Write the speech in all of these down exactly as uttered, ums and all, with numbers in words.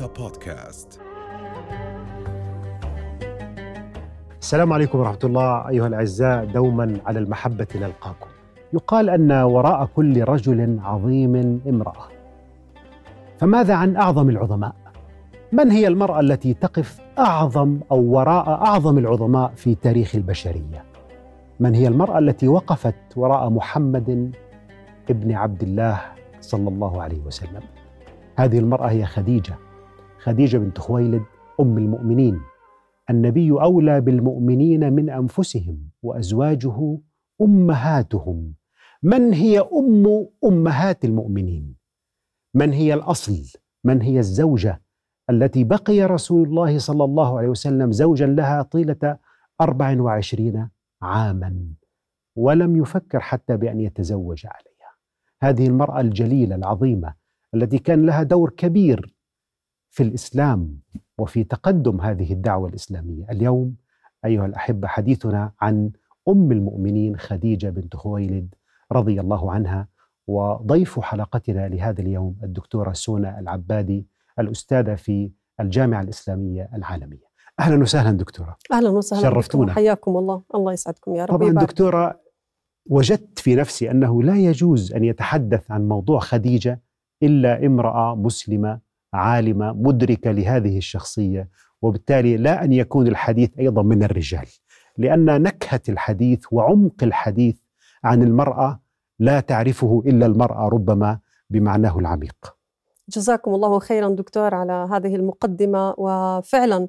رقية بودكاست. السلام عليكم ورحمة الله أيها الأعزاء، دوما على المحبة نلقاكم. يقال أن وراء كل رجل عظيم امرأة، فماذا عن أعظم العظماء؟ من هي المرأة التي تقف أعظم أو وراء أعظم العظماء في تاريخ البشرية؟ من هي المرأة التي وقفت وراء محمد ابن عبد الله صلى الله عليه وسلم؟ هذه المرأة هي خديجة خديجة بنت خويلد، أم المؤمنين. النبي أولى بالمؤمنين من أنفسهم، وأزواجه أمهاتهم. من هي أم أمهات المؤمنين؟ من هي الأصل؟ من هي الزوجة التي بقي رسول الله صلى الله عليه وسلم زوجا لها طيلة أربع وعشرين عاما، ولم يفكر حتى بأن يتزوج عليها؟ هذه المرأة الجليلة العظيمة التي كان لها دور كبير في الإسلام وفي تقدم هذه الدعوة الإسلامية. اليوم أيها الأحبة حديثنا عن أم المؤمنين خديجة بنت خويلد رضي الله عنها، وضيف حلقتنا لهذا اليوم الدكتورة سونا العبادي، الأستاذة في الجامعة الإسلامية العالمية. أهلا وسهلا دكتورة. أهلا وسهلا، شرفتونا. حياكم الله. الله يسعدكم يا رب. طبعا يبارك. دكتورة، وجدت في نفسي أنه لا يجوز أن يتحدث عن موضوع خديجة إلا امرأة مسلمة عالمة مدركة لهذه الشخصية، وبالتالي لا أن يكون الحديث أيضا من الرجال، لأن نكهة الحديث وعمق الحديث عن المرأة لا تعرفه إلا المرأة ربما بمعناه العميق. جزاكم الله خيرا دكتور على هذه المقدمة. وفعلا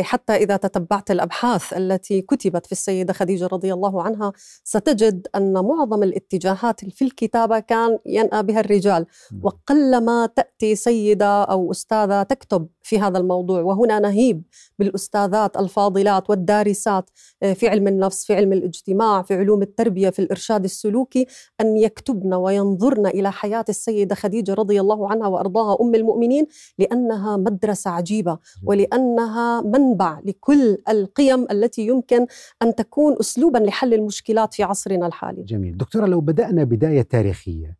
حتى إذا تتبعت الأبحاث التي كتبت في السيدة خديجة رضي الله عنها ستجد أن معظم الاتجاهات في الكتابة كان ينأى بها الرجال، وقلما تأتي سيدة أو أستاذة تكتب في هذا الموضوع. وهنا نهيب بالأستاذات الفاضلات والدارسات في علم النفس، في علم الاجتماع، في علوم التربية، في الإرشاد السلوكي، أن يكتبن وينظرن إلى حياة السيدة خديجة رضي الله عنها وأرضاها أم المؤمنين، لأنها مدرسة عجيبة، ولأنها منبع لكل القيم التي يمكن أن تكون أسلوبا لحل المشكلات في عصرنا الحالي. جميل دكتورة، لو بدأنا بداية تاريخية،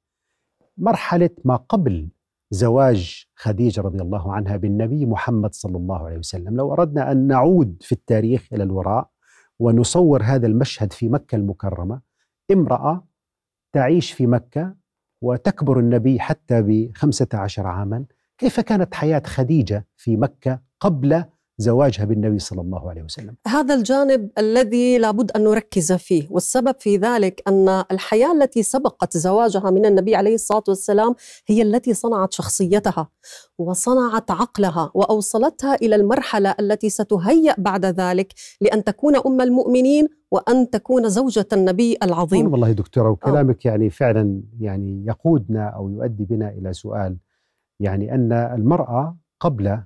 مرحلة ما قبل زواج خديجة رضي الله عنها بالنبي محمد صلى الله عليه وسلم، لو أردنا أن نعود في التاريخ إلى الوراء ونصور هذا المشهد في مكة المكرمة، امرأة تعيش في مكة وتكبر النبي حتى بخمسة عشر عاما، كيف كانت حياة خديجة في مكة قبل زواجها بالنبي صلى الله عليه وسلم؟ هذا الجانب الذي لابد أن نركز فيه، والسبب في ذلك أن الحياة التي سبقت زواجها من النبي عليه الصلاة والسلام هي التي صنعت شخصيتها وصنعت عقلها وأوصلتها إلى المرحلة التي ستهيأ بعد ذلك لأن تكون أم المؤمنين وأن تكون زوجة النبي العظيم. والله دكتورة، وكلامك يعني فعلا يعني يقودنا أو يؤدي بنا إلى سؤال، يعني أن المرأة قبل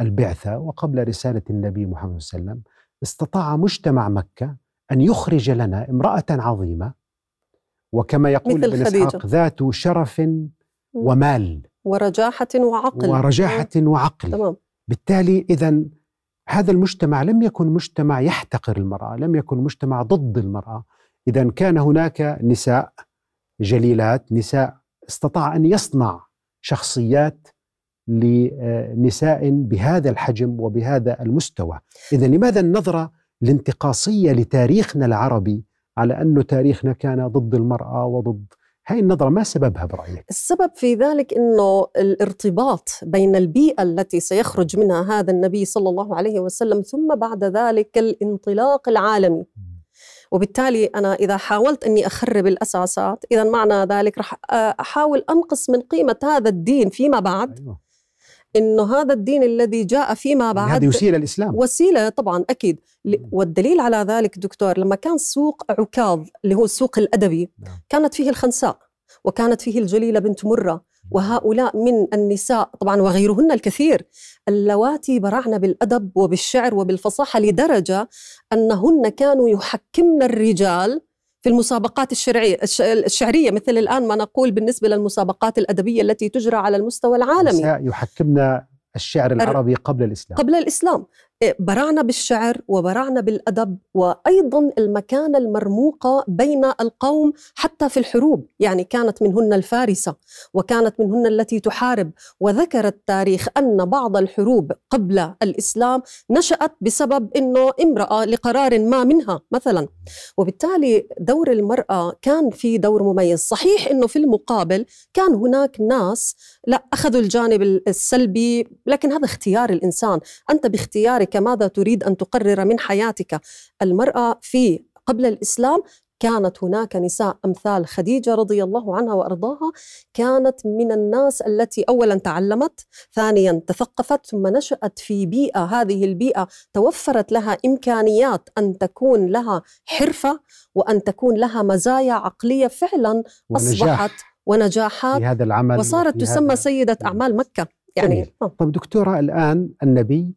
البعثة وقبل رسالة النبي محمد صلى الله عليه وسلم استطاع مجتمع مكة أن يخرج لنا امرأة عظيمة، وكما يقول ابن إسحاق ذات شرف ومال ورجاحة وعقل ورجاحة وعقل تمام. بالتالي إذن هذا المجتمع لم يكن مجتمع يحتقر المرأة، لم يكن مجتمع ضد المرأة. إذن كان هناك نساء جليلات، نساء استطاع أن يصنع شخصيات لنساء بهذا الحجم وبهذا المستوى. إذن لماذا النظرة الانتقاصية لتاريخنا العربي على أنه تاريخنا كان ضد المرأة وضد هاي النظرة؟ ما سببها برأيك؟ السبب في ذلك أنه الارتباط بين البيئة التي سيخرج منها هذا النبي صلى الله عليه وسلم، ثم بعد ذلك الانطلاق العالمي. وبالتالي أنا إذا حاولت أني أخرب الأساسات، إذا معنى ذلك رح أحاول أنقص من قيمة هذا الدين فيما بعد. أيوة. إنه هذا الدين الذي جاء فيما بعد، هذه وسيلة الإسلام، وسيلة طبعا أكيد. والدليل على ذلك دكتور، لما كان سوق عكاظ اللي هو السوق الأدبي، كانت فيه الخنساء وكانت فيه الجليلة بنت مرة، وهؤلاء من النساء طبعا وغيرهن الكثير اللواتي برعن بالأدب وبالشعر وبالفصاحة لدرجة أنهن كانوا يحكمن الرجال في المسابقات الشعرية الشعرية مثل الآن ما نقول بالنسبة للمسابقات الأدبية التي تجرى على المستوى العالمي. يحكمنا الشعر العربي قبل الإسلام. قبل الإسلام برعنا بالشعر وبرعنا بالأدب، وأيضا المكانة المرموقة بين القوم حتى في الحروب، يعني كانت منهن الفارسة وكانت منهن التي تحارب. وذكر التاريخ أن بعض الحروب قبل الإسلام نشأت بسبب أنه امرأة لقرار ما منها مثلا، وبالتالي دور المرأة كان في دور مميز. صحيح أنه في المقابل كان هناك ناس لا أخذوا الجانب السلبي، لكن هذا اختيار الإنسان، أنت باختيارك ماذا تريد أن تقرر من حياتك. المرأة في قبل الإسلام كانت هناك نساء أمثال خديجة رضي الله عنها وأرضاها، كانت من الناس التي أولا تعلمت، ثانيا تثقفت، ثم نشأت في بيئة، هذه البيئة توفرت لها إمكانيات أن تكون لها حرفة وأن تكون لها مزايا عقلية فعلا، أصبحت ونجاحات في هذا العمل، وصارت تسمى سيدة أعمال مكة يعني. طب دكتورة، الآن النبي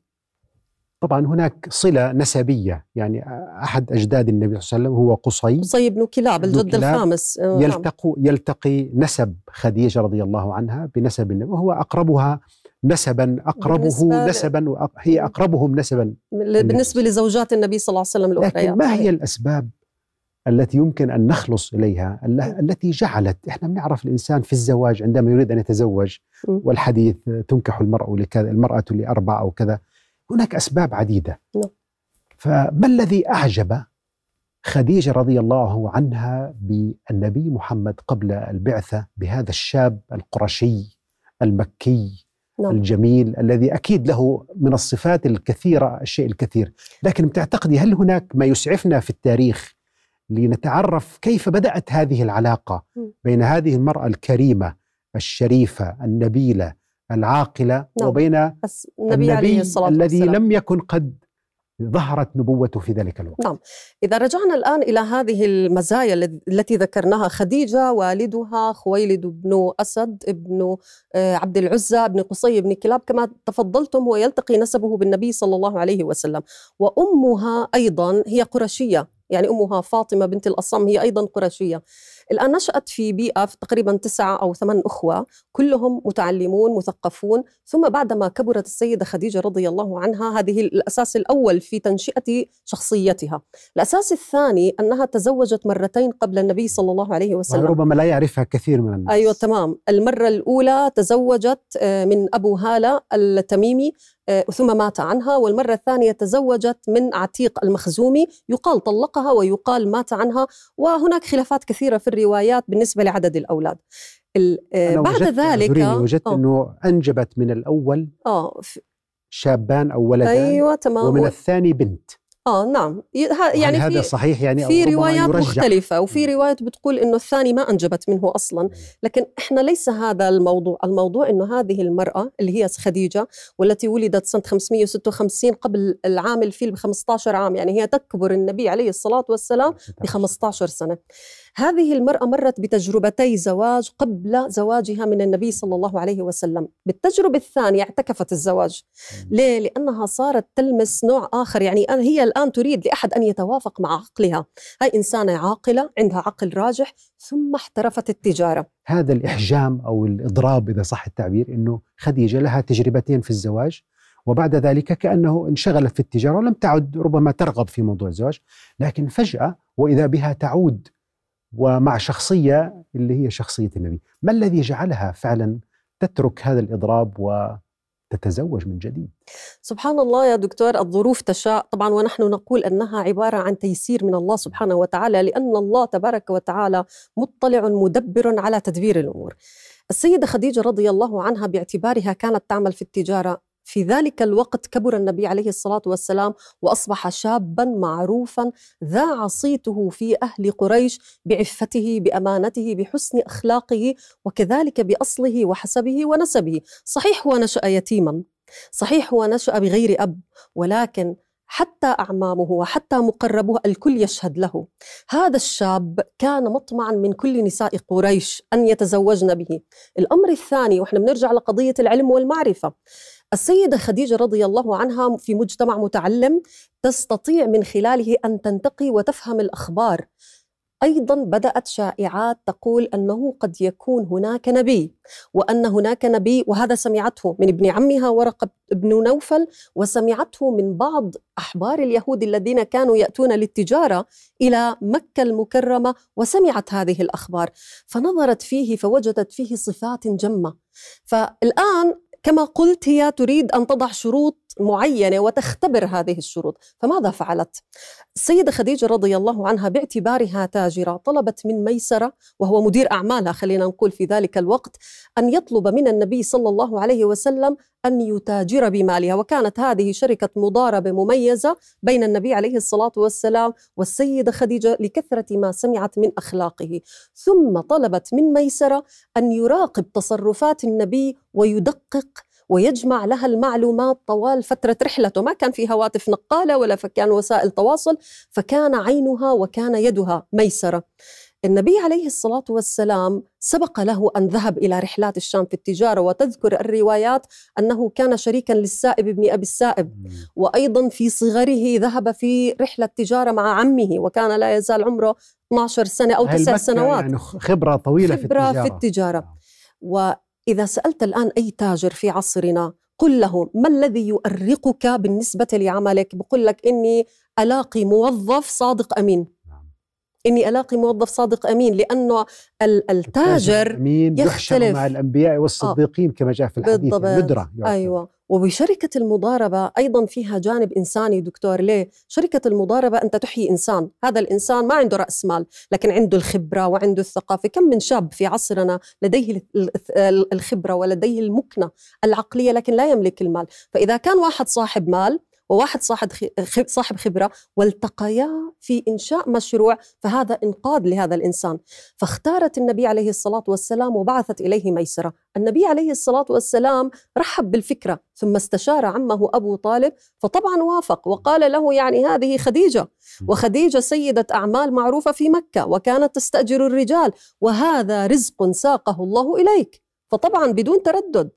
طبعا هناك صلة نسبية، يعني أحد أجداد النبي صلى الله عليه وسلم هو قصي قصي بن كلاب الجد الخامس، يلتقي يلتقي نسب خديجة رضي الله عنها بنسب النبي، وهو أقربها نسبا، أقربه نسبا، وهي أقربهم نسبا بالنسبة لزوجات النبي صلى الله عليه وسلم الأخرى. لكن ما هي الأسباب التي يمكن أن نخلص إليها، التي جعلت، إحنا بنعرف الإنسان في الزواج عندما يريد أن يتزوج، والحديث تنكح المرأة لكذا، المرأة لأربع أو كذا، هناك أسباب عديدة. فما الذي أعجب خديجة رضي الله عنها بالنبي محمد قبل البعثة بهذا الشاب القرشي المكي الجميل الذي أكيد له من الصفات الكثيرة الشيء الكثير، لكن بتعتقدي هل هناك ما يسعفنا في التاريخ لنتعرف كيف بدأت هذه العلاقة بين هذه المرأة الكريمة الشريفة النبيلة العاقلة وبين النبي, النبي الذي لم يكن قد ظهرت نبوته في ذلك الوقت؟ نعم، إذا رجعنا الآن إلى هذه المزايا التي ذكرناها، خديجة والدها خويلد بن أسد بن عبد العزة بن قصي بن كلاب كما تفضلتم، هو يلتقي نسبه بالنبي صلى الله عليه وسلم، وأمها أيضا هي قرشية، يعني أمها فاطمة بنت الأصم هي أيضا قرشية. الآن نشأت في بيئة في تقريبا تسعة أو ثمان أخوة كلهم متعلمون مثقفون، ثم بعدما كبرت السيدة خديجة رضي الله عنها، هذه الأساس الأول في تنشئة شخصيتها. الأساس الثاني أنها تزوجت مرتين قبل النبي صلى الله عليه وسلم، ربما لا يعرفها كثير من الناس. أيوة تمام. المرة الأولى تزوجت من أبو هالة التميمي ثم مات عنها، والمرة الثانية تزوجت من عتيق المخزومي، يقال طلقها ويقال مات عنها، وهناك خلافات كثيرة في الروايات بالنسبة لعدد الأولاد. بعد ذلك وجدت آه. أنه أنجبت من الأول آه. شابان أو ولدان، أيوة تمام، ومن و... الثاني بنت. آه نعم، يعني هذا صحيح، يعني في روايات مختلفة، وفي روايات بتقول إنه الثاني ما أنجبت منه أصلا، لكن إحنا ليس هذا الموضوع. الموضوع إنه هذه المرأة اللي هي خديجة والتي ولدت سنة خمسمئة وستة وخمسين قبل العام الفيل ب خمسة عشر عام، يعني هي تكبر النبي عليه الصلاة والسلام ب خمسة عشر سنة. هذه المرأة مرت بتجربتي زواج قبل زواجها من النبي صلى الله عليه وسلم. بالتجربة الثانية اعتكفت الزواج. ليه؟ لأنها صارت تلمس نوع آخر، يعني هي الآن تريد لأحد أن يتوافق مع عقلها. هاي إنسانة عاقلة عندها عقل راجح، ثم احترفت التجارة. هذا الإحجام أو الإضراب إذا صح التعبير، إنه خديجة لها تجربتين في الزواج، وبعد ذلك كأنه انشغلت في التجارة ولم تعد ربما ترغب في موضوع الزواج، لكن فجأة وإذا بها تعود، ومع شخصية اللي هي شخصية النبي. ما الذي جعلها فعلا تترك هذا الإضراب و تتزوج من جديد؟ سبحان الله يا دكتور، الظروف تشاء طبعا، ونحن نقول أنها عبارة عن تيسير من الله سبحانه وتعالى، لأن الله تبارك وتعالى مطلع مدبر على تدبير الأمور. السيدة خديجة رضي الله عنها باعتبارها كانت تعمل في التجارة في ذلك الوقت، كبر النبي عليه الصلاة والسلام وأصبح شابا معروفا، ذاع صيته في أهل قريش بعفته بأمانته بحسن أخلاقه، وكذلك بأصله وحسبه ونسبه. صحيح هو نشأ يتيما، صحيح هو نشأ بغير أب، ولكن حتى أعمامه وحتى مقربوه الكل يشهد له. هذا الشاب كان مطمعا من كل نساء قريش أن يتزوجن به. الأمر الثاني، وإحنا بنرجع لقضية العلم والمعرفة، السيدة خديجة رضي الله عنها في مجتمع متعلم تستطيع من خلاله أن تنتقي وتفهم الأخبار. أيضا بدأت شائعات تقول أنه قد يكون هناك نبي، وأن هناك نبي، وهذا سمعته من ابن عمها ورقة بن نوفل، وسمعته من بعض أحبار اليهود الذين كانوا يأتون للتجارة إلى مكة المكرمة، وسمعت هذه الأخبار فنظرت فيه فوجدت فيه صفات جمة. فالآن كما قلت هي تريد أن تضع شروط معينة وتختبر هذه الشروط، فماذا فعلت؟ السيدة خديجة رضي الله عنها باعتبارها تاجرة طلبت من ميسرة وهو مدير أعمالها، خلينا نقول في ذلك الوقت، أن يطلب من النبي صلى الله عليه وسلم أن يتاجر بمالها، وكانت هذه شركة مضاربة مميزة بين النبي عليه الصلاة والسلام والسيدة خديجة لكثرة ما سمعت من أخلاقه. ثم طلبت من ميسرة أن يراقب تصرفات النبي ويدقق ويجمع لها المعلومات طوال فترة رحلته، ما كان في هواتف نقالة ولا كان وسائل تواصل، فكان عينها وكان يدها ميسرة. النبي عليه الصلاة والسلام سبق له أن ذهب إلى رحلات الشام في التجارة، وتذكر الروايات أنه كان شريكا للسائب بن أبي السائب، وأيضا في صغره ذهب في رحلة تجارة مع عمه، وكان لا يزال عمره اثنتا عشرة سنة أو تسع سنوات، يعني خبرة طويلة خبرة في التجارة, في التجارة. و إذا سألت الآن أي تاجر في عصرنا قل له ما الذي يؤرقك بالنسبة لعملك، بقول لك إني ألاقي موظف صادق أمين. إني ألاقي موظف صادق أمين، لأنه التاجر يختلف مع الأنبياء والصديقين آه. كما جاء في الحديث المدرة. أيوة. وبشركة المضاربة أيضا فيها جانب إنساني دكتور. ليه؟ شركة المضاربة أنت تحيي إنسان، هذا الإنسان ما عنده رأس مال لكن عنده الخبرة وعنده الثقافة. كم من شاب في عصرنا لديه الخبرة ولديه المكنة العقلية لكن لا يملك المال. فإذا كان واحد صاحب مال وواحد صاحب خبرة والتقيا في إنشاء مشروع فهذا إنقاذ لهذا الإنسان. فاختارت النبي عليه الصلاة والسلام وبعثت إليه ميسرة. النبي عليه الصلاة والسلام رحب بالفكرة، ثم استشار عمه أبو طالب فطبعا وافق، وقال له يعني هذه خديجة، وخديجة سيدة أعمال معروفة في مكة وكانت تستأجر الرجال، وهذا رزق ساقه الله إليك، فطبعا بدون تردد.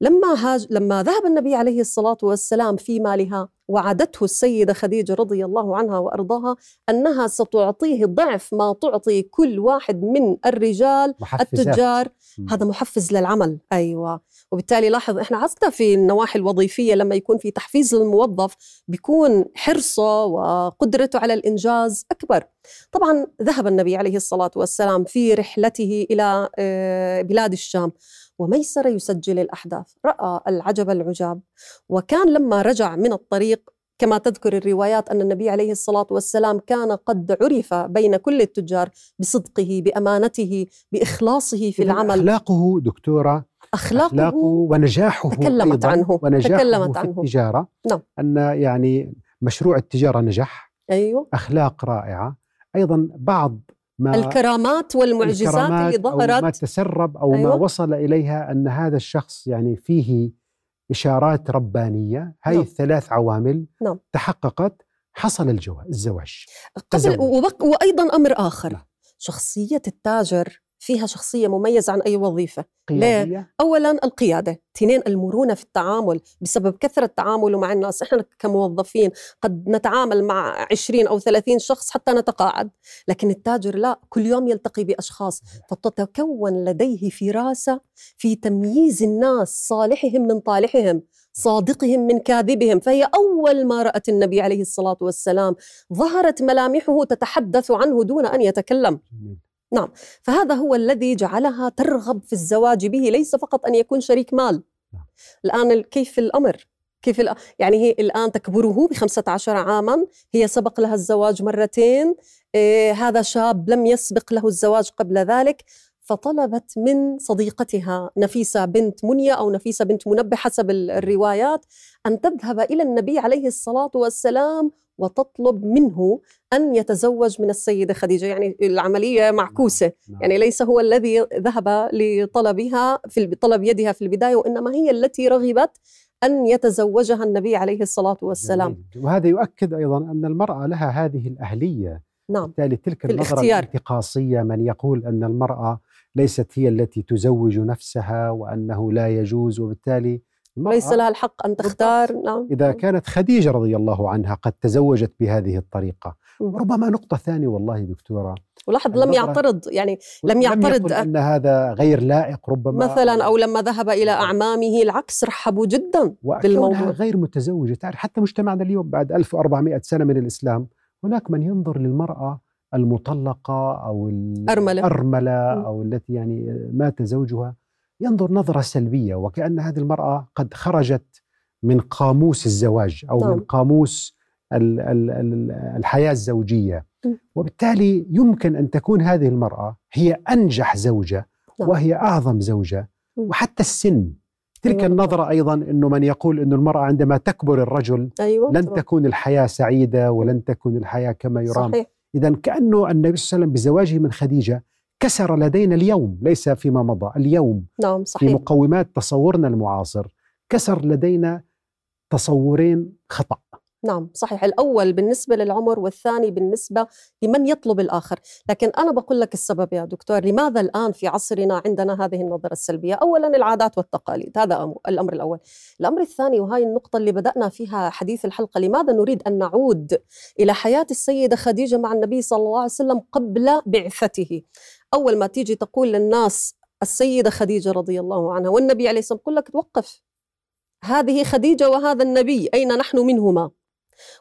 لما هاج... لما ذهب النبي عليه الصلاة والسلام في مالها وعدته السيدة خديجة رضي الله عنها وأرضاها أنها ستعطيه ضعف ما تعطي كل واحد من الرجال التجار. م. هذا محفز للعمل. أيوة. وبالتالي لاحظ إحنا حتى في النواحي الوظيفية لما يكون في تحفيز للموظف بيكون حرصه وقدرته على الإنجاز أكبر. طبعا ذهب النبي عليه الصلاة والسلام في رحلته إلى بلاد الشام وميسرة يسجل الأحداث، رأى العجب العجاب. وكان لما رجع من الطريق كما تذكر الروايات أن النبي عليه الصلاة والسلام كان قد عرف بين كل التجار بصدقه بأمانته بإخلاصه في العمل. أخلاقه دكتورة، أخلاقه, أخلاقه ونجاحه تكلمت عنه ونجاحه تكلمت عنه في التجارة. نعم. أن يعني مشروع التجارة نجح. أيوه. أخلاق رائعة، أيضا بعض الكرامات والمعجزات الكرامات اللي ظهرت أو ما تسرب أو أيوة. ما وصل إليها أن هذا الشخص يعني فيه إشارات ربانية. هاي نعم. الثلاث عوامل نعم. تحققت، حصل الجواز الزواج قبل. وأيضا أمر آخر نعم. شخصية التاجر فيها شخصية مميزة عن أي وظيفة. ليه؟ أولا القيادة، اثنين المرونة في التعامل، بسبب كثرة تعامله مع الناس. إحنا كموظفين قد نتعامل مع عشرين أو ثلاثين شخص حتى نتقاعد، لكن التاجر لا، كل يوم يلتقي بأشخاص، فتتكون لديه فراسة في تمييز الناس، صالحهم من طالحهم، صادقهم من كاذبهم. فهي أول ما رأت النبي عليه الصلاة والسلام ظهرت ملامحه تتحدث عنه دون أن يتكلم. نعم. فهذا هو الذي جعلها ترغب في الزواج به، ليس فقط أن يكون شريك مال. الآن كيف الأمر؟ كيف الأ... يعني هي الآن تكبره بخمسة عشر عاما، هي سبق لها الزواج مرتين، إيه هذا شاب لم يسبق له الزواج قبل ذلك. فطلبت من صديقتها نفيسة بنت منيا أو نفيسة بنت منبه حسب الروايات أن تذهب إلى النبي عليه الصلاة والسلام وتطلب منه أن يتزوج من السيدة خديجة. يعني العملية معكوسة، يعني ليس هو الذي ذهب لطلبها في طلب يدها في البداية، وإنما هي التي رغبت أن يتزوجها النبي عليه الصلاة والسلام. جميل. وهذا يؤكد أيضا أن المرأة لها هذه الأهلية. نعم. بالتالي تلك النظرة الانتقاصية، من يقول أن المرأة ليست هي التي تزوج نفسها وأنه لا يجوز، وبالتالي ليس لها الحق أن تختار. نعم. إذا كانت خديجة رضي الله عنها قد تزوجت بهذه الطريقة ربما نقطة ثانية والله دكتورة، ولاحظ لم يعترض، يعني لم يعترض أن هذا غير لائق ربما مثلا، أو لما ذهب إلى أعمامه العكس رحبوا جدا بالموضوع. غير متزوجة، تعرف حتى مجتمعنا اليوم بعد ألف وأربعمائة سنة من الإسلام هناك من ينظر للمرأة المطلقة أو الأرملة, الأرملة أو التي يعني مات زوجها ينظر نظرة سلبية، وكأن هذه المرأة قد خرجت من قاموس الزواج أو طبعا. من قاموس الحياة الزوجية، وبالتالي يمكن أن تكون هذه المرأة هي أنجح زوجة وهي أعظم زوجة، وحتى السن تلك النظرة أيضا، أنه من يقول أن المرأة عندما تكبر الرجل لن تكون الحياة سعيدة ولن تكون الحياة كما يرام. إذن كأنه النبي صلى الله عليه وسلم بزواجه من خديجة كسر لدينا اليوم، ليس فيما مضى، اليوم نعم صحيح. في مقومات تصورنا المعاصر كسر لدينا تصورين خطأ. نعم صحيح، الأول بالنسبة للعمر والثاني بالنسبة لمن يطلب الآخر. لكن أنا بقول لك السبب يا دكتور، لماذا الآن في عصرنا عندنا هذه النظرة السلبية؟ أولا العادات والتقاليد، هذا الأمر الأول. الأمر الثاني، وهي النقطة اللي بدأنا فيها حديث الحلقة، لماذا نريد أن نعود إلى حياة السيدة خديجة مع النبي صلى الله عليه وسلم قبل بعثته؟ أول ما تيجي تقول للناس السيدة خديجة رضي الله عنها والنبي عليه الصلاة والسلام، يقول لك توقف، هذه خديجة وهذا النبي، أين نحن منهما؟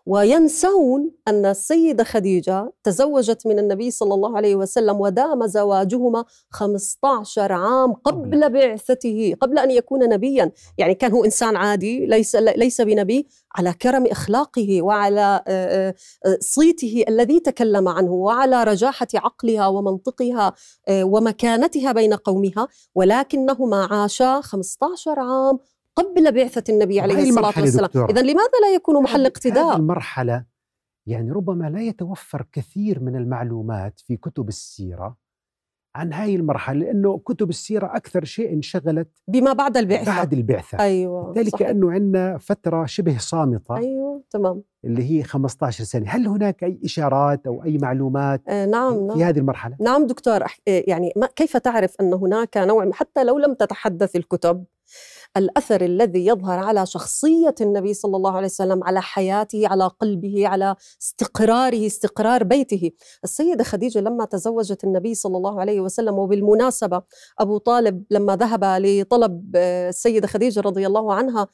وينسون أن السيدة خديجة تزوجت من النبي صلى الله عليه وسلم ودام زواجهما خمسة عشر عام قبل بعثته، قبل أن يكون نبيا، يعني كان هو إنسان عادي ليس, ليس بنبي، على كرم إخلاقه وعلى صيته الذي تكلم عنه وعلى رجاحة عقلها ومنطقها ومكانتها بين قومها، ولكنهما عاشا خمسة عشر عام قبل بعثة النبي عليه الصلاة والسلام. إذن لماذا لا يكون محل اقتداء؟ هذه المرحلة يعني ربما لا يتوفر كثير من المعلومات في كتب السيرة عن هذه المرحلة، لأنه كتب السيرة أكثر شيء انشغلت بما بعد البعثة. بعد البعثة أيوة ذلك، كأنه عندنا فترة شبه صامتة أيوة تمام اللي هي خمسة عشر سنة. هل هناك أي إشارات أو أي معلومات آه نعم في نعم. هذه المرحلة؟ نعم دكتور، يعني ما كيف تعرف أن هناك نوع، حتى لو لم تتحدث الكتب، الأثر الذي يظهر على شخصية النبي صلى الله عليه وسلم، على حياته، على قلبه، على استقراره، استقرار بيته. السيدة خديجة لما تزوجت النبي صلى الله عليه وسلم، وبالمناسبة أبو طالب لما ذهب لطلب السيدة خديجة رضي الله عنها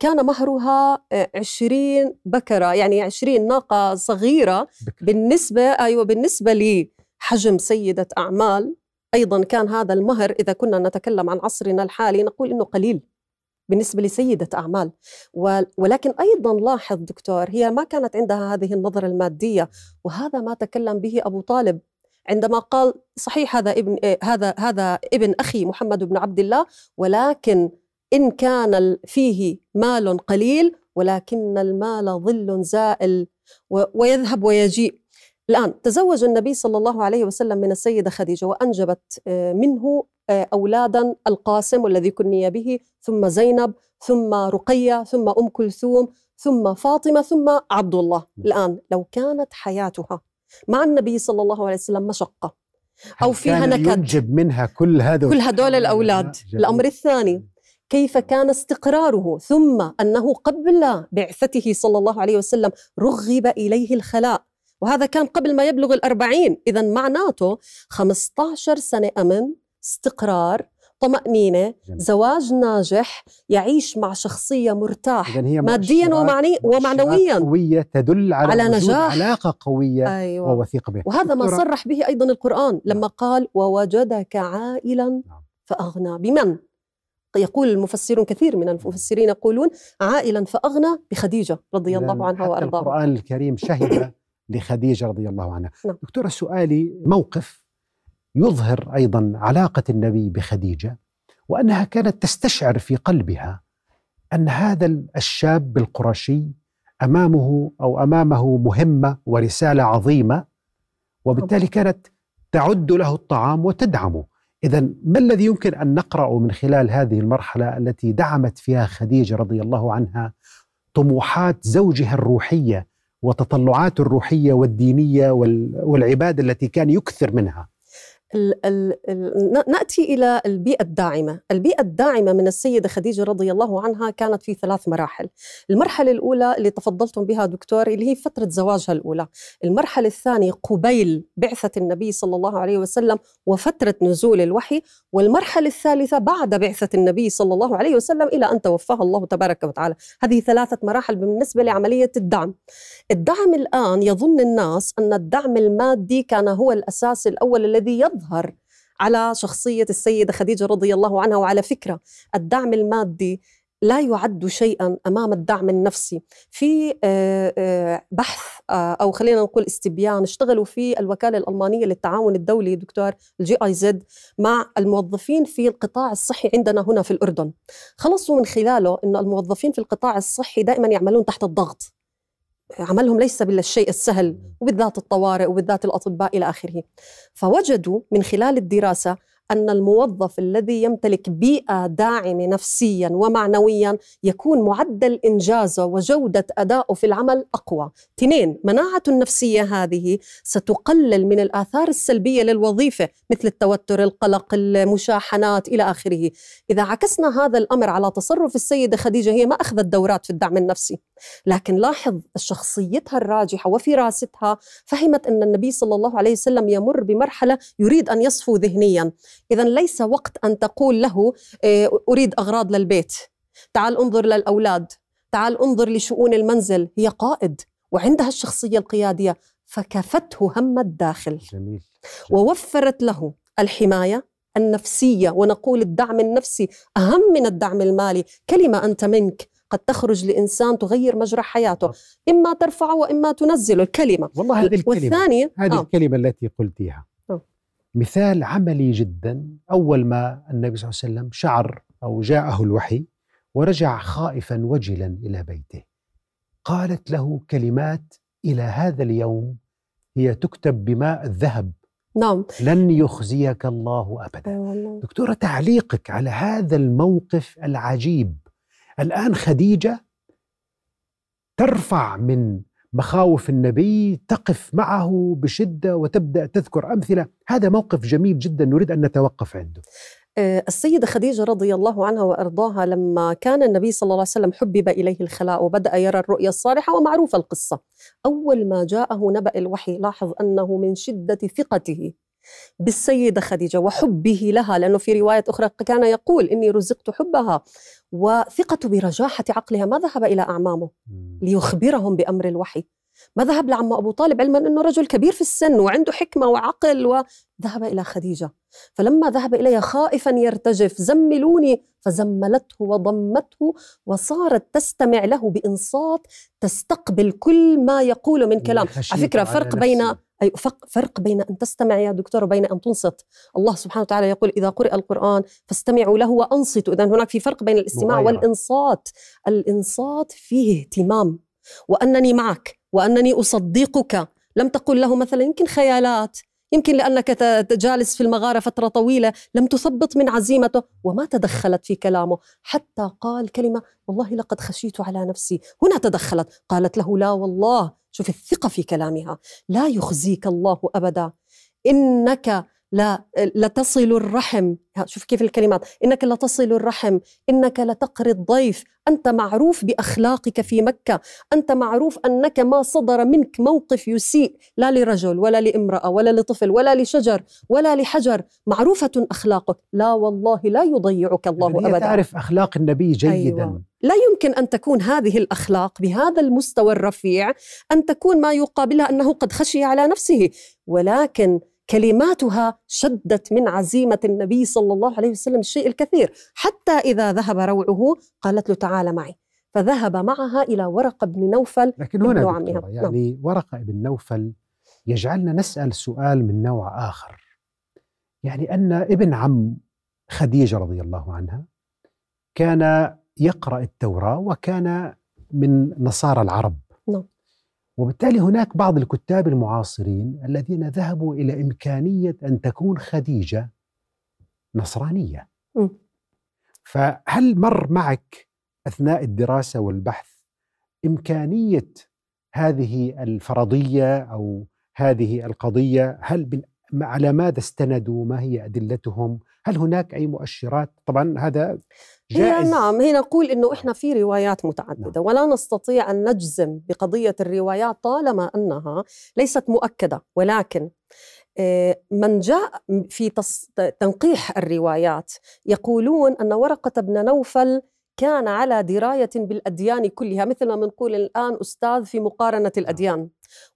كان مهرها عشرين بكرة، يعني عشرين ناقة صغيرة بالنسبة أيوة بالنسبة لحجم سيدة أعمال. أيضا كان هذا المهر إذا كنا نتكلم عن عصرنا الحالي نقول إنه قليل بالنسبة لسيدة أعمال، ولكن أيضا لاحظ دكتور، هي ما كانت عندها هذه النظرة المادية، وهذا ما تكلم به أبو طالب عندما قال صحيح هذا ابن هذا هذا ابن أخي محمد بن عبد الله، ولكن إن كان فيه مال قليل ولكن المال ظل زائل ويذهب ويجيء. الآن تزوج النبي صلى الله عليه وسلم من السيدة خديجة وأنجبت منه أولادا، القاسم والذي كني به، ثم زينب، ثم رقية، ثم أم كلثوم، ثم فاطمة، ثم عبد الله. الآن لو كانت حياتها مع النبي صلى الله عليه وسلم مشقة أو فيها نكد، ينجب منها كل هذول كل هذول الأولاد. الأمر الثاني، كيف كان استقراره، ثم أنه قبل بعثته صلى الله عليه وسلم رغب إليه الخلاء، وهذا كان قبل ما يبلغ الأربعين. إذن معناته خمسة عشر سنة أمن، استقرار، طمأنينة، جميل. زواج ناجح، يعيش مع شخصية مرتاح ماديا ومعني ومعنويا، قوية تدل على, على نجاح، علاقة قوية أيوة. ووثيق به. وهذا ما صرح به أيضا القرآن لما قال ووجدك عائلا فأغنى بمن؟ يقول المفسرون، كثير من المفسرين يقولون عائلا فأغنى بخديجة رضي الله عنها وأرضاها. القرآن الكريم شهد لخديجة رضي الله عنها. نعم. دكتورة، سؤالي موقف يظهر أيضا علاقة النبي بخديجة، وأنها كانت تستشعر في قلبها أن هذا الشاب القرشي أمامه أو أمامه مهمة ورسالة عظيمة، وبالتالي كانت تعد له الطعام وتدعمه. إذن ما الذي يمكن أن نقرأ من خلال هذه المرحلة التي دعمت فيها خديجة رضي الله عنها طموحات زوجها الروحية وتطلعات الروحية والدينية والعبادة التي كان يكثر منها؟ ال ال ال نأتي إلى البيئة الداعمة. البيئة الداعمة من السيدة خديجة رضي الله عنها كانت في ثلاث مراحل. المرحلة الأولى اللي تفضلتم بها دكتور اللي هي فترة زواجها الأولى، المرحلة الثانية قبيل بعثة النبي صلى الله عليه وسلم وفترة نزول الوحي، والمرحلة الثالثة بعد بعثة النبي صلى الله عليه وسلم إلى أن توفاها الله تبارك وتعالى. هذه ثلاثة مراحل بالنسبة لعملية الدعم. الدعم الآن يظن الناس أن الدعم المادي كان هو الأساس الأول الذي يضع يظهر على شخصية السيدة خديجة رضي الله عنها. وعلى فكرة الدعم المادي لا يعد شيئا أمام الدعم النفسي. في بحث أو خلينا نقول استبيان اشتغلوا فيه الوكالة الألمانية للتعاون الدولي دكتور الجي آي زد مع الموظفين في القطاع الصحي عندنا هنا في الأردن، خلصوا من خلاله أن الموظفين في القطاع الصحي دائما يعملون تحت الضغط، عملهم ليس بالشيء السهل، وبالذات الطوارئ وبالذات الأطباء إلى آخره. فوجدوا من خلال الدراسة أن الموظف الذي يمتلك بيئة داعمة نفسيا ومعنويا يكون معدل إنجازه وجودة أدائه في العمل أقوى. اثنين، مناعته النفسية هذه ستقلل من الآثار السلبية للوظيفة مثل التوتر، القلق، المشاحنات إلى آخره. إذا عكسنا هذا الأمر على تصرف السيدة خديجة، هي ما أخذت دورات في الدعم النفسي، لكن لاحظ شخصيتها الراجحة وفراستها فهمت أن النبي صلى الله عليه وسلم يمر بمرحلة يريد أن يصفو ذهنيا. إذا ليس وقت أن تقول له أريد أغراض للبيت، تعال انظر للأولاد، تعال انظر لشؤون المنزل. هي قائد وعندها الشخصية القيادية، فكفته هم الداخل. جميل. ووفرت له الحماية النفسية، ونقول الدعم النفسي أهم من الدعم المالي. كلمة أنت منك قد تخرج لإنسان تغير مجرى حياته، إما ترفعه وإما تنزله. الكلمة والله هذه الكلمة والثانية هذه آه. الكلمة التي قلتيها آه. مثال عملي جدا. أول ما النبي صلى الله عليه وسلم شعر أو جاءه الوحي ورجع خائفا وجلا إلى بيته، قالت له كلمات إلى هذا اليوم هي تكتب بماء الذهب. نعم. لن يخزيك الله أبدا. آه. دكتورة، تعليقك على هذا الموقف العجيب. الآن خديجة ترفع من مخاوف النبي، تقف معه بشدة وتبدأ تذكر أمثلة. هذا موقف جميل جدا نريد أن نتوقف عنده. السيدة خديجة رضي الله عنها وأرضاها لما كان النبي صلى الله عليه وسلم حبب إليه الخلاء وبدأ يرى الرؤيا الصالحة، ومعروفة القصة، أول ما جاءه نبأ الوحي لاحظ أنه من شدة ثقته بالسيدة خديجة وحبه لها، لأنه في رواية أخرى كان يقول إني رزقت حبها، وثقته برجاحة عقلها ما ذهب إلى أعمامه ليخبرهم بأمر الوحي، ما ذهب لعم أبو طالب علما أنه رجل كبير في السن وعنده حكمة وعقل، وذهب إلى خديجة. فلما ذهب إليها خائفا يرتجف زملوني، فزملته وضمته وصارت تستمع له بإنصات، تستقبل كل ما يقوله من كلام. على فكرة فرق بين أي فرق بين أن تستمع يا دكتور وبين أن تنصت. الله سبحانه وتعالى يقول إذا قرئ القرآن فاستمعوا له وأنصتوا. إذن هناك في فرق بين الاستماع والإنصات. الإنصات فيه اهتمام وأنني معك وأنني أصدقك، لم تقل له مثلا يمكن خيالات، يمكن لأنك جالس في المغارة فترة طويلة، لم تثبط من عزيمته وما تدخلت في كلامه، حتى قال كلمة والله لقد خشيت على نفسي، هنا تدخلت، قالت له لا والله. شوف الثقة في كلامها. لا يخزيك الله أبدا، إنك لا لتصل الرحم. شوف كيف الكلمات، إنك لتصل الرحم، إنك لتقري الضيف، أنت معروف بأخلاقك في مكة، أنت معروف أنك ما صدر منك موقف يسيء لا لرجل ولا لامرأة ولا لطفل ولا لشجر ولا لحجر، معروفة أخلاقك، لا والله لا يضيعك الله أبدا. تعرف أخلاق النبي جيدا. أيوة. لا يمكن أن تكون هذه الأخلاق بهذا المستوى الرفيع أن تكون ما يقابلها أنه قد خشي على نفسه، ولكن كلماتها شدت من عزيمة النبي صلى الله عليه وسلم الشيء الكثير، حتى إذا ذهب روعه قالت له تعال معي، فذهب معها إلى ورقة بن نوفل. لكن هنا يعني نعم. ورقة بن نوفل يجعلنا نسأل سؤال من نوع آخر، يعني أن ابن عم خديجة رضي الله عنها كان يقرأ التوراة وكان من نصارى العرب، نعم. وبالتالي هناك بعض الكتاب المعاصرين الذين ذهبوا إلى إمكانية أن تكون خديجة نصرانية. م. فهل مر معك أثناء الدراسة والبحث إمكانية هذه الفرضية أو هذه القضية؟ هل على ماذا استندوا؟ ما هي أدلتهم؟ هل هناك أي مؤشرات؟ طبعا هذا جائز. نعم، هي نقول إنه إحنا في روايات متعددة. نعم. ولا نستطيع أن نجزم بقضية الروايات طالما أنها ليست مؤكدة، ولكن من جاء في تنقيح الروايات يقولون أن ورقة بن نوفل كان على دراية بالأديان كلها، مثل ما نقول الآن أستاذ في مقارنة الأديان،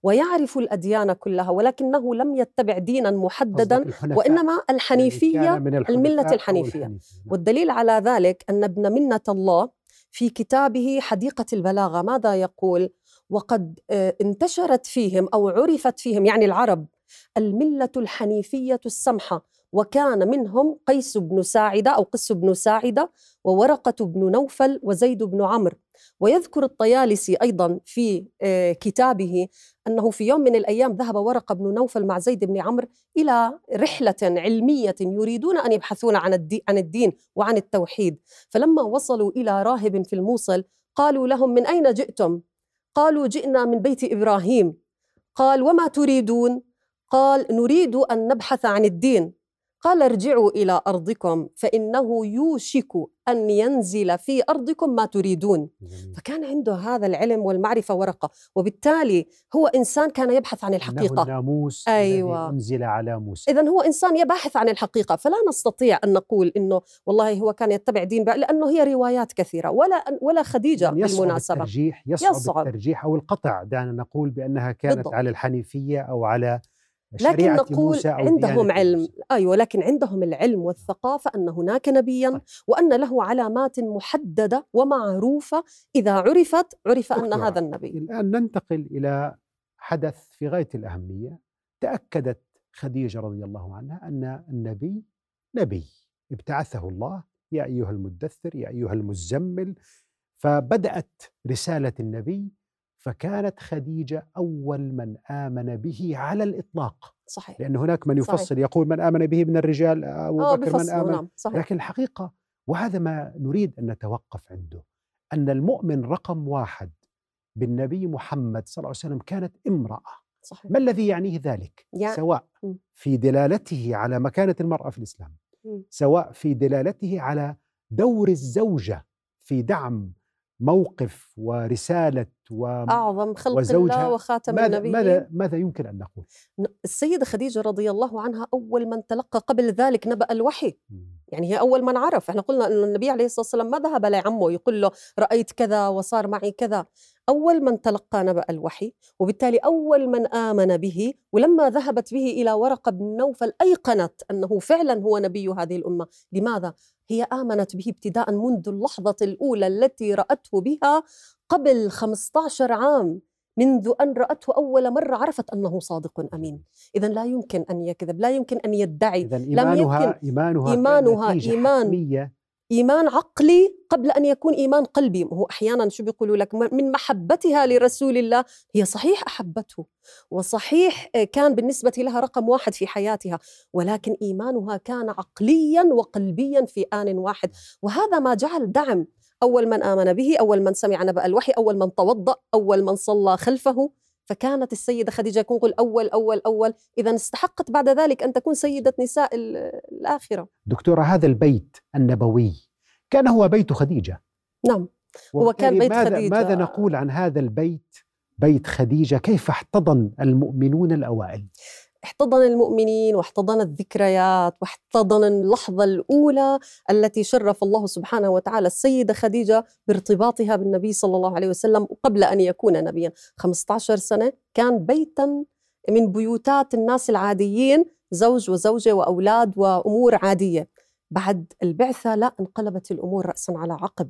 ويعرف الأديان كلها، ولكنه لم يتبع دينا محددا وإنما الحنيفية، يعني الملة الحنيفية. والدليل على ذلك أن ابن منة الله في كتابه حديقة البلاغة ماذا يقول؟ وقد انتشرت فيهم أو عرفت فيهم، يعني العرب، الملة الحنيفية السمحة، وكان منهم قيس بن ساعدة أو قيس بن ساعدة وورقة بن نوفل وزيد بن عمر. ويذكر الطيالسي أيضا في كتابه أنه في يوم من الأيام ذهب ورقة بن نوفل مع زيد بن عمر إلى رحلة علمية يريدون أن يبحثون عن الدين وعن التوحيد، فلما وصلوا إلى راهب في الموصل قالوا لهم: من أين جئتم؟ قالوا: جئنا من بيت إبراهيم. قال: وما تريدون؟ قال: نريد أن نبحث عن الدين. قال: ارجعوا إلى أرضكم فإنه يوشك أن ينزل في أرضكم ما تريدون. فكان عنده هذا العلم والمعرفة ورقة، وبالتالي هو إنسان كان يبحث عن الحقيقة. الناموس. أيوة. أنزل على موسى. إذن هو إنسان يبحث عن الحقيقة، فلا نستطيع أن نقول إنه والله هو كان يتبع دين، لأنه هي روايات كثيرة، ولا ولا خديجة بالمناسبة. الترجيح يصعب, يصعب الترجيح أو القطع، دعنا نقول بأنها كانت بالضبط على الحنيفية أو على، لكن نقول عندهم علم. أيوة، لكن عندهم العلم والثقافة أن هناك نبيا وأن له علامات محددة ومعروفة، إذا عرفت عرف أن هذا النبي. الآن ننتقل إلى حدث في غاية الأهمية. تأكدت خديجة رضي الله عنها أن النبي نبي ابتعثه الله، يا أيها المدثر يا أيها المزمل، فبدأت رسالة النبي، فكانت خديجة أول من آمن به على الإطلاق. صحيح. لأن هناك من يفصل. صحيح. يقول من آمن به من الرجال، أبو بكر من آمن. نعم. لكن الحقيقة، وهذا ما نريد أن نتوقف عنده، أن المؤمن رقم واحد بالنبي محمد صلى الله عليه وسلم كانت امرأة. صحيح. ما الذي يعنيه ذلك؟ يعني سواء م. في دلالته على مكانة المرأة في الإسلام، م. سواء في دلالته على دور الزوجة في دعم موقف ورسالة و... أعظم خلق الله وخاتم النبيين. ماذا, ماذا يمكن أن نقول؟ السيدة خديجة رضي الله عنها أول من تلقى قبل ذلك نبأ الوحي. م. يعني هي أول من عرف. احنا قلنا أن النبي عليه الصلاة والسلام ما ذهب لعمه يقول له رأيت كذا وصار معي كذا، أول من تلقى نبأ الوحي، وبالتالي أول من آمن به. ولما ذهبت به إلى ورقة بن نوفل أيقنت أنه فعلا هو نبي هذه الأمة. لماذا؟ هي آمنت به ابتداء منذ اللحظة الأولى التي رأته بها قبل خمسة عشر عام، منذ أن رأته أول مرة عرفت أنه صادق أمين. إذن لا يمكن أن يكذب، لا يمكن أن يدعي. إذن إيمانها, إيمانها, إيمانها إيمان إيمان عقلي قبل أن يكون إيمان قلبي. هو أحيانا شو بيقولوا لك؟ من محبتها لرسول الله، هي صحيح أحبته وصحيح كان بالنسبة لها رقم واحد في حياتها، ولكن إيمانها كان عقليا وقلبيا في آن واحد. وهذا ما جعل دعم أول من آمن به، أول من سمع نبأ الوحي، أول من توضأ، أول من صلى خلفه. فكانت السيدة خديجة كنقول أول أول أول إذا استحقت بعد ذلك أن تكون سيدة نساء الآخرة. دكتورة، هذا البيت النبوي كان هو بيت خديجة. نعم، هو كان بيت ماذا خديجة. ماذا نقول عن هذا البيت، بيت خديجة؟ كيف احتضن المؤمنون الأوائل؟ احتضن المؤمنين، واحتضن الذكريات، واحتضن اللحظة الأولى التي شرف الله سبحانه وتعالى السيدة خديجة بارتباطها بالنبي صلى الله عليه وسلم قبل أن يكون نبيا. خمسة عشر سنة كان بيتا من بيوتات الناس العاديين، زوج وزوجة وأولاد وأمور عادية. بعد البعثة لا، انقلبت الأمور رأسا على عقب.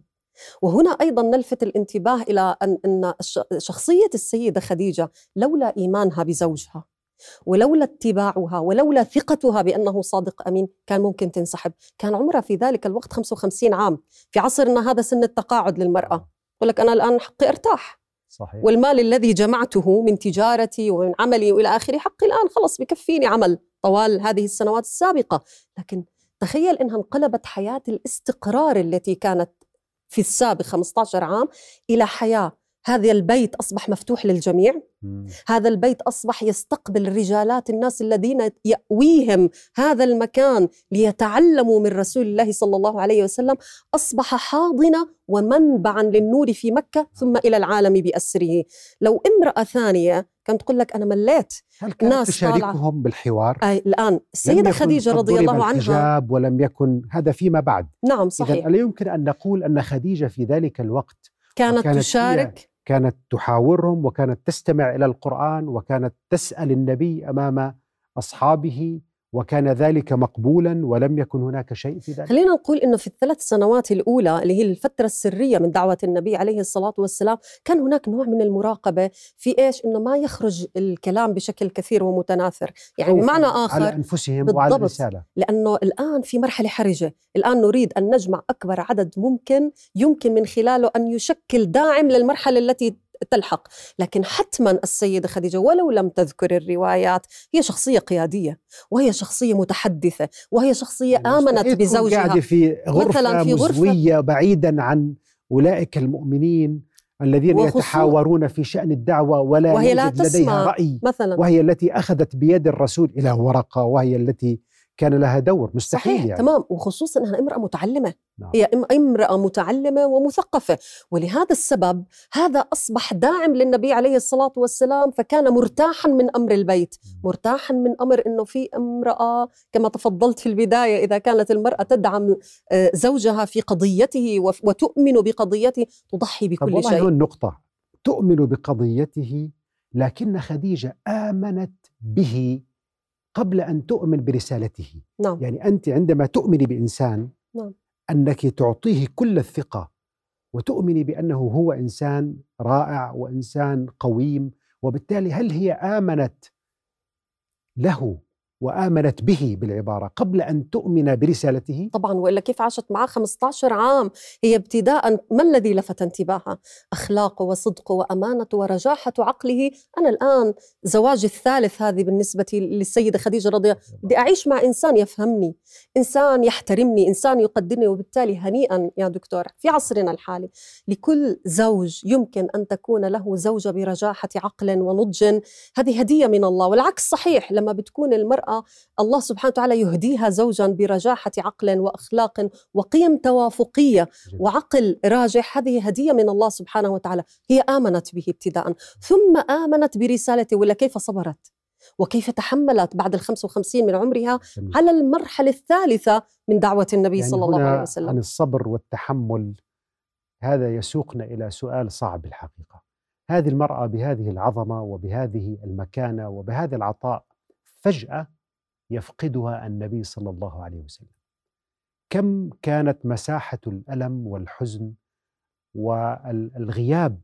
وهنا أيضا نلفت الانتباه إلى أن شخصية السيدة خديجة لولا إيمانها بزوجها ولولا اتباعها ولولا ثقتها بأنه صادق أمين كان ممكن تنسحب. كان عمرها في ذلك الوقت خمسة وخمسين عام. في عصرنا هذا سن التقاعد للمرأة. يقول لك أنا الآن حقي أرتاح. صحيح. والمال الذي جمعته من تجارتي ومن عملي وإلى آخره حقي الآن خلص، بكفيني عمل طوال هذه السنوات السابقة. لكن تخيل إنها انقلبت حياة الاستقرار التي كانت في السابق خمسة عشر عام إلى حياة هذا البيت أصبح مفتوح للجميع. مم. هذا البيت أصبح يستقبل رجالات الناس الذين يأويهم هذا المكان ليتعلموا من رسول الله صلى الله عليه وسلم، أصبح حاضنة ومنبعا للنور في مكة ثم إلى العالم بأسره. لو امرأة ثانية كانت تقول لك أنا مليت. هل كانت تشاركهم بالحوار؟ أي الآن السيدة خديجة رضي الله عنها ولم يكن هذا فيما بعد. نعم صحيح. ألا يمكن أن نقول أن خديجة في ذلك الوقت كانت تشارك، كانت تحاورهم وكانت تستمع إلى القرآن وكانت تسأل النبي أمام أصحابه، وكان ذلك مقبولا ولم يكن هناك شيء في ذلك؟ خلينا نقول إنه في الثلاث سنوات الأولى اللي هي الفترة السرية من دعوة النبي عليه الصلاة والسلام كان هناك نوع من المراقبة في إيش؟ إنه ما يخرج الكلام بشكل كثير ومتناثر، يعني بمعنى آخر على أنفسهم وعلى الرسالة، لأنه الآن في مرحلة حرجة، الآن نريد أن نجمع أكبر عدد ممكن يمكن من خلاله أن يشكل داعم للمرحلة التي تلحق. لكن حتما السيدة خديجة ولو لم تذكر الروايات هي شخصية قيادية، وهي شخصية متحدثة، وهي شخصية آمنت بزوجها قاعدة في غرفة مزوية بعيدا عن أولئك المؤمنين الذين يتحاورون في شأن الدعوة ولا يوجد لديها رأي مثلاً. وهي التي أخذت بيد الرسول إلى ورقة، وهي التي كان لها دور مستحيل. صحيح يعني. تمام، وخصوصا أنها امرأة متعلمة. نعم. هي امرأة متعلمة ومثقفة، ولهذا السبب هذا أصبح داعم للنبي عليه الصلاة والسلام، فكان مرتاحا من أمر البيت، مرتاحا من أمر أنه في امرأة. كما تفضلت في البداية، إذا كانت المرأة تدعم زوجها في قضيته وتؤمن بقضيته تضحي بكل شيء. هو النقطة، تؤمن بقضيته، لكن خديجة آمنت به قبل أن تؤمن برسالته. نعم. يعني أنت عندما تؤمني بإنسان، نعم، أنك تعطيه كل الثقة وتؤمني بأنه هو إنسان رائع وإنسان قويم، وبالتالي هل هي آمنت له وآمنت به بالعبارة قبل أن تؤمن برسالته؟ طبعا، وإلا كيف عاشت معه خمسة عشر عام؟ هي ابتداء ما الذي لفت انتباهها؟ أخلاقه وصدقه وأمانته ورجاحة عقله. أنا الآن زواج الثالث، هذه بالنسبة للسيدة خديجة رضي الله عنها، بدي أعيش مع إنسان يفهمني، إنسان يحترمني، إنسان يقدرني. وبالتالي هنيئا يا دكتور، في عصرنا الحالي لكل زوج يمكن أن تكون له زوجة برجاحة عقل ونضج، هذه هدية من الله. والعكس صحيح، لما بتكون المرأة الله سبحانه وتعالى يهديها زوجا برجاحة عقل وأخلاق وقيم توافقية وعقل راجح، هذه هدية من الله سبحانه وتعالى. هي آمنت به ابتداء، ثم آمنت برسالته. ولا كيف صبرت وكيف تحملت بعد الخمس وخمسين من عمرها على المرحلة الثالثة من دعوة النبي يعني صلى الله عليه وسلم. عن الصبر والتحمل، هذا يسوقنا إلى سؤال صعب الحقيقة. هذه المرأة بهذه العظمة وبهذه المكانة وبهذا العطاء، فجأة يفقدها النبي صلى الله عليه وسلم. كم كانت مساحة الألم والحزن والغياب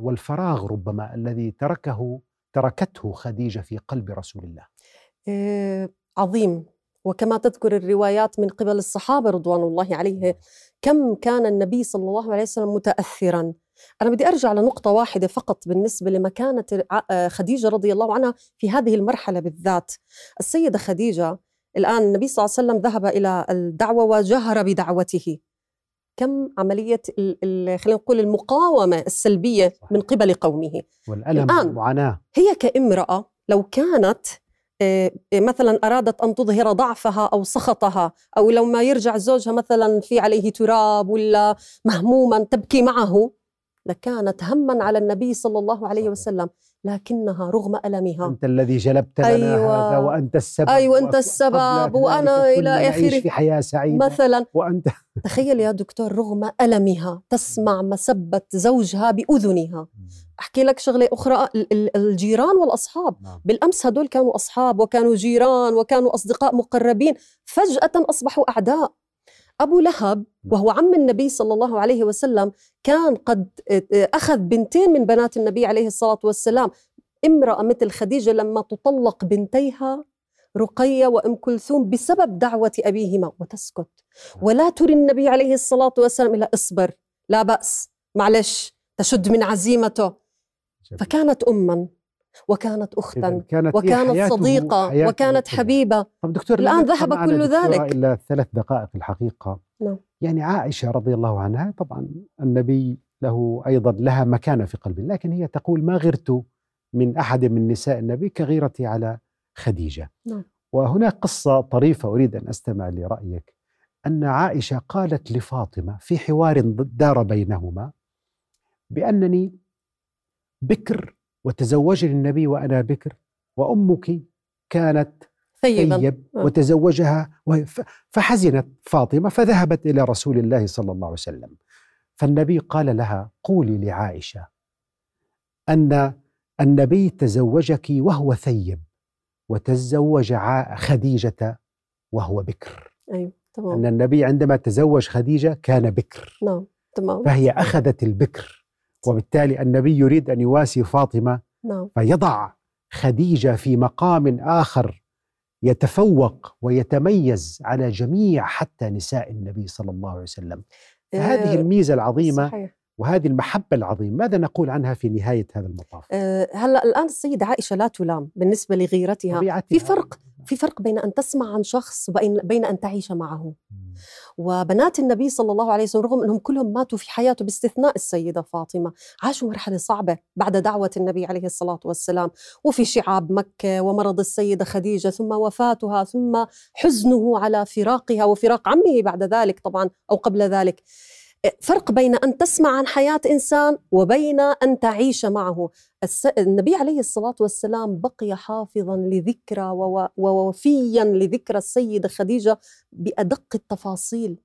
والفراغ ربما الذي تركه تركته خديجة في قلب رسول الله؟ آه عظيم. وكما تذكر الروايات من قبل الصحابة رضوان الله عليهم، كم كان النبي صلى الله عليه وسلم متأثراً. أنا بدي أرجع لنقطة واحدة فقط بالنسبة لمكانة خديجة رضي الله عنها في هذه المرحلة بالذات. السيدة خديجة الآن النبي صلى الله عليه وسلم ذهب إلى الدعوة وجهر بدعوته. كم عملية خلينا نقول المقاومة السلبية من قبل قومه والألم والمعاناة. هي كامرأة لو كانت مثلا أرادت أن تظهر ضعفها أو سخطها، أو لو ما يرجع زوجها مثلا في عليه تراب ولا مهموما تبكي معه، لكانت هماً على النبي صلى الله عليه وسلم. لكنها رغم ألمها، أنت الذي جلبت لنا أيوة هذا، وأنت السبب، أيوة أنت السبب، وأنا إلى آخره في حياة سعيدة مثلاً. وأنت تخيل يا دكتور، رغم ألمها تسمع مسبة زوجها بأذنها. أحكي لك شغلة أخرى، الجيران والأصحاب. نعم. بالأمس هدول كانوا أصحاب وكانوا جيران وكانوا أصدقاء مقربين، فجأة أصبحوا أعداء. أبو لهب وهو عم النبي صلى الله عليه وسلم كان قد أخذ بنتين من بنات النبي عليه الصلاة والسلام. امرأة مثل خديجة لما تطلق بنتيها رقية وأم كلثوم بسبب دعوة أبيهما وتسكت ولا تري النبي عليه الصلاة والسلام إلا اصبر، لا بأس، معلش، تشد من عزيمته. فكانت أماً وكانت أختاً كانت وكانت إيه صديقة حياته وكانت حياته حبيبة. طب دكتور، الآن ذهب كل ذلك إلا ثلاث دقائق الحقيقة. لا. يعني عائشة رضي الله عنها، طبعاً النبي له أيضا لها مكانة في قلبي، لكن هي تقول ما غرت من أحد من نساء النبي كغيرتي على خديجة. نعم. وهناك قصة طريفة أريد أن أستمع لرأيك، أن عائشة قالت لفاطمة في حوار دار بينهما بأنني بكر وتزوجني النبي وأنا بكر، وأمك كانت ثيب وتزوجها، فحزنت فاطمة فذهبت إلى رسول الله صلى الله عليه وسلم، فالنبي قال لها قولي لعائشة أن النبي تزوجك وهو ثيب وتزوج خديجة وهو بكر. أيوة، تمام. أن النبي عندما تزوج خديجة كان بكر. نعم، تمام. فهي أخذت البكر، وبالتالي النبي يريد أن يواسي فاطمة. نعم. فيضع خديجة في مقام آخر يتفوق ويتميز على جميع حتى نساء النبي صلى الله عليه وسلم. هذه الميزة العظيمة. صحيح. وهذه المحبة العظيمة، ماذا نقول عنها في نهاية هذا المطاف؟ أه هلأ الآن السيدة عائشة لا تلام بالنسبة لغيرتها، في فرق في فرق بين أن تسمع عن شخص وبين أن تعيش معه. مم. وبنات النبي صلى الله عليه وسلم رغم أنهم كلهم ماتوا في حياته باستثناء السيدة فاطمة، عاشوا مرحلة صعبة بعد دعوة النبي عليه الصلاة والسلام، وفي شعاب مكة ومرض السيدة خديجة ثم وفاتها ثم حزنه على فراقها وفراق عمه بعد ذلك طبعا أو قبل ذلك. فرق بين أن تسمع عن حياة إنسان وبين أن تعيش معه. النبي عليه الصلاة والسلام بقي حافظا لذكرى ووفيا لذكرى السيدة خديجة بأدق التفاصيل،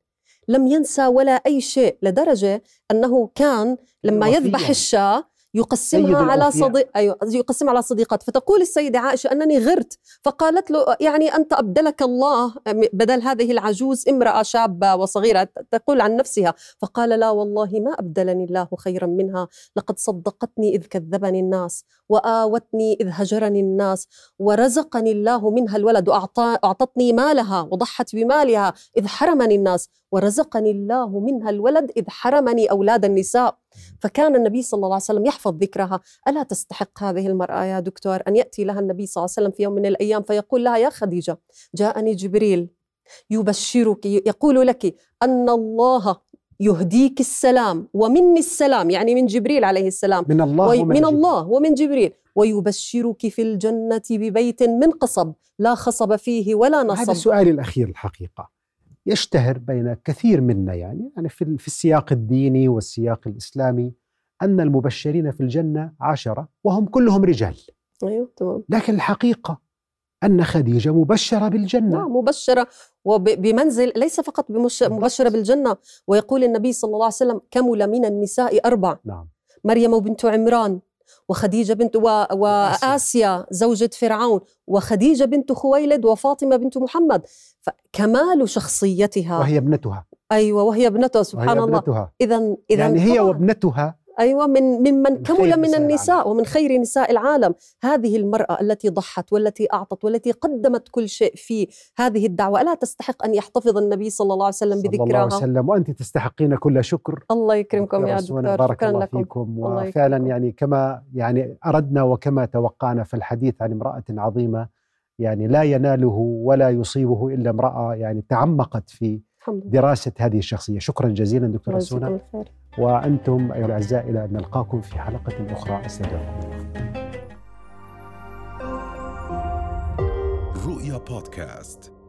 لم ينسى ولا أي شيء، لدرجة أنه كان لما يذبح الشاة يقسمها على صديق أيوة يقسم على صديقات. فتقول السيدة عائشة أنني غرت، فقالت له يعني أنت أبدلك الله بدل هذه العجوز امرأة شابة وصغيرة، تقول عن نفسها، فقال لا والله ما أبدلني الله خيرا منها، لقد صدقتني إذ كذبني الناس وآوتني إذ هجرني الناس، ورزقني الله منها الولد وأعطتني مالها وضحت بمالها إذ حرمني الناس، ورزقني الله منها الولد إذ حرمني أولاد النساء. فكان النبي صلى الله عليه وسلم يحفظ ذكرها. ألا تستحق هذه المرأة يا دكتور أن يأتي لها النبي صلى الله عليه وسلم في يوم من الأيام فيقول لها يا خديجة جاءني جبريل يبشرك يقول لك أن الله يهديك السلام ومني السلام، يعني من جبريل عليه السلام، من الله ومن, من الله ومن جبريل، ويبشرك في الجنة ببيت من قصب لا خصب فيه ولا نصب. هذا السؤال الأخير الحقيقة يشتهر بين كثير منا، يعني يعني في في السياق الديني والسياق الإسلامي أن المبشرين في الجنة عشرة وهم كلهم رجال. أيوة، تمام. لكن الحقيقة أن خديجة مبشرة بالجنة. نعم، مبشرة وبمنزل، ليس فقط مبشرة بالجنة. ويقول النبي صلى الله عليه وسلم كمل من النساء أربع. نعم. مريم بنت عمران، وخديجة بنت و... وآسيا زوجة فرعون، وخديجة بنت خويلد، وفاطمة بنت محمد. فكمال شخصيتها، وهي ابنتها. أيوة، وهي ابنتها، سبحان الله. إذن إذن يعني هي وابنتها، أيوة، من من, من كمل من النساء العالم. ومن خير نساء العالم. هذه المرأة التي ضحت والتي أعطت والتي قدمت كل شيء في هذه الدعوة، ألا تستحق أن يحتفظ النبي صلى الله عليه وسلم بذكرها؟ صلى الله عليه وسلم، وأنت تستحقين كل شكر. الله يكرمكم يا دكتور، بارك الله فيكم. وفعلا يعني كما يعني أردنا وكما توقعنا، فالحديث عن امرأة عظيمة يعني لا يناله ولا يصيبه إلا امرأة يعني تعمقت في دراسة هذه الشخصية. شكرا جزيلا دكتورة سونا، وأنتم أيها الأعزاء إلى أن نلقاكم في حلقة أخرى، استودعكم الله. رؤيا بودكاست.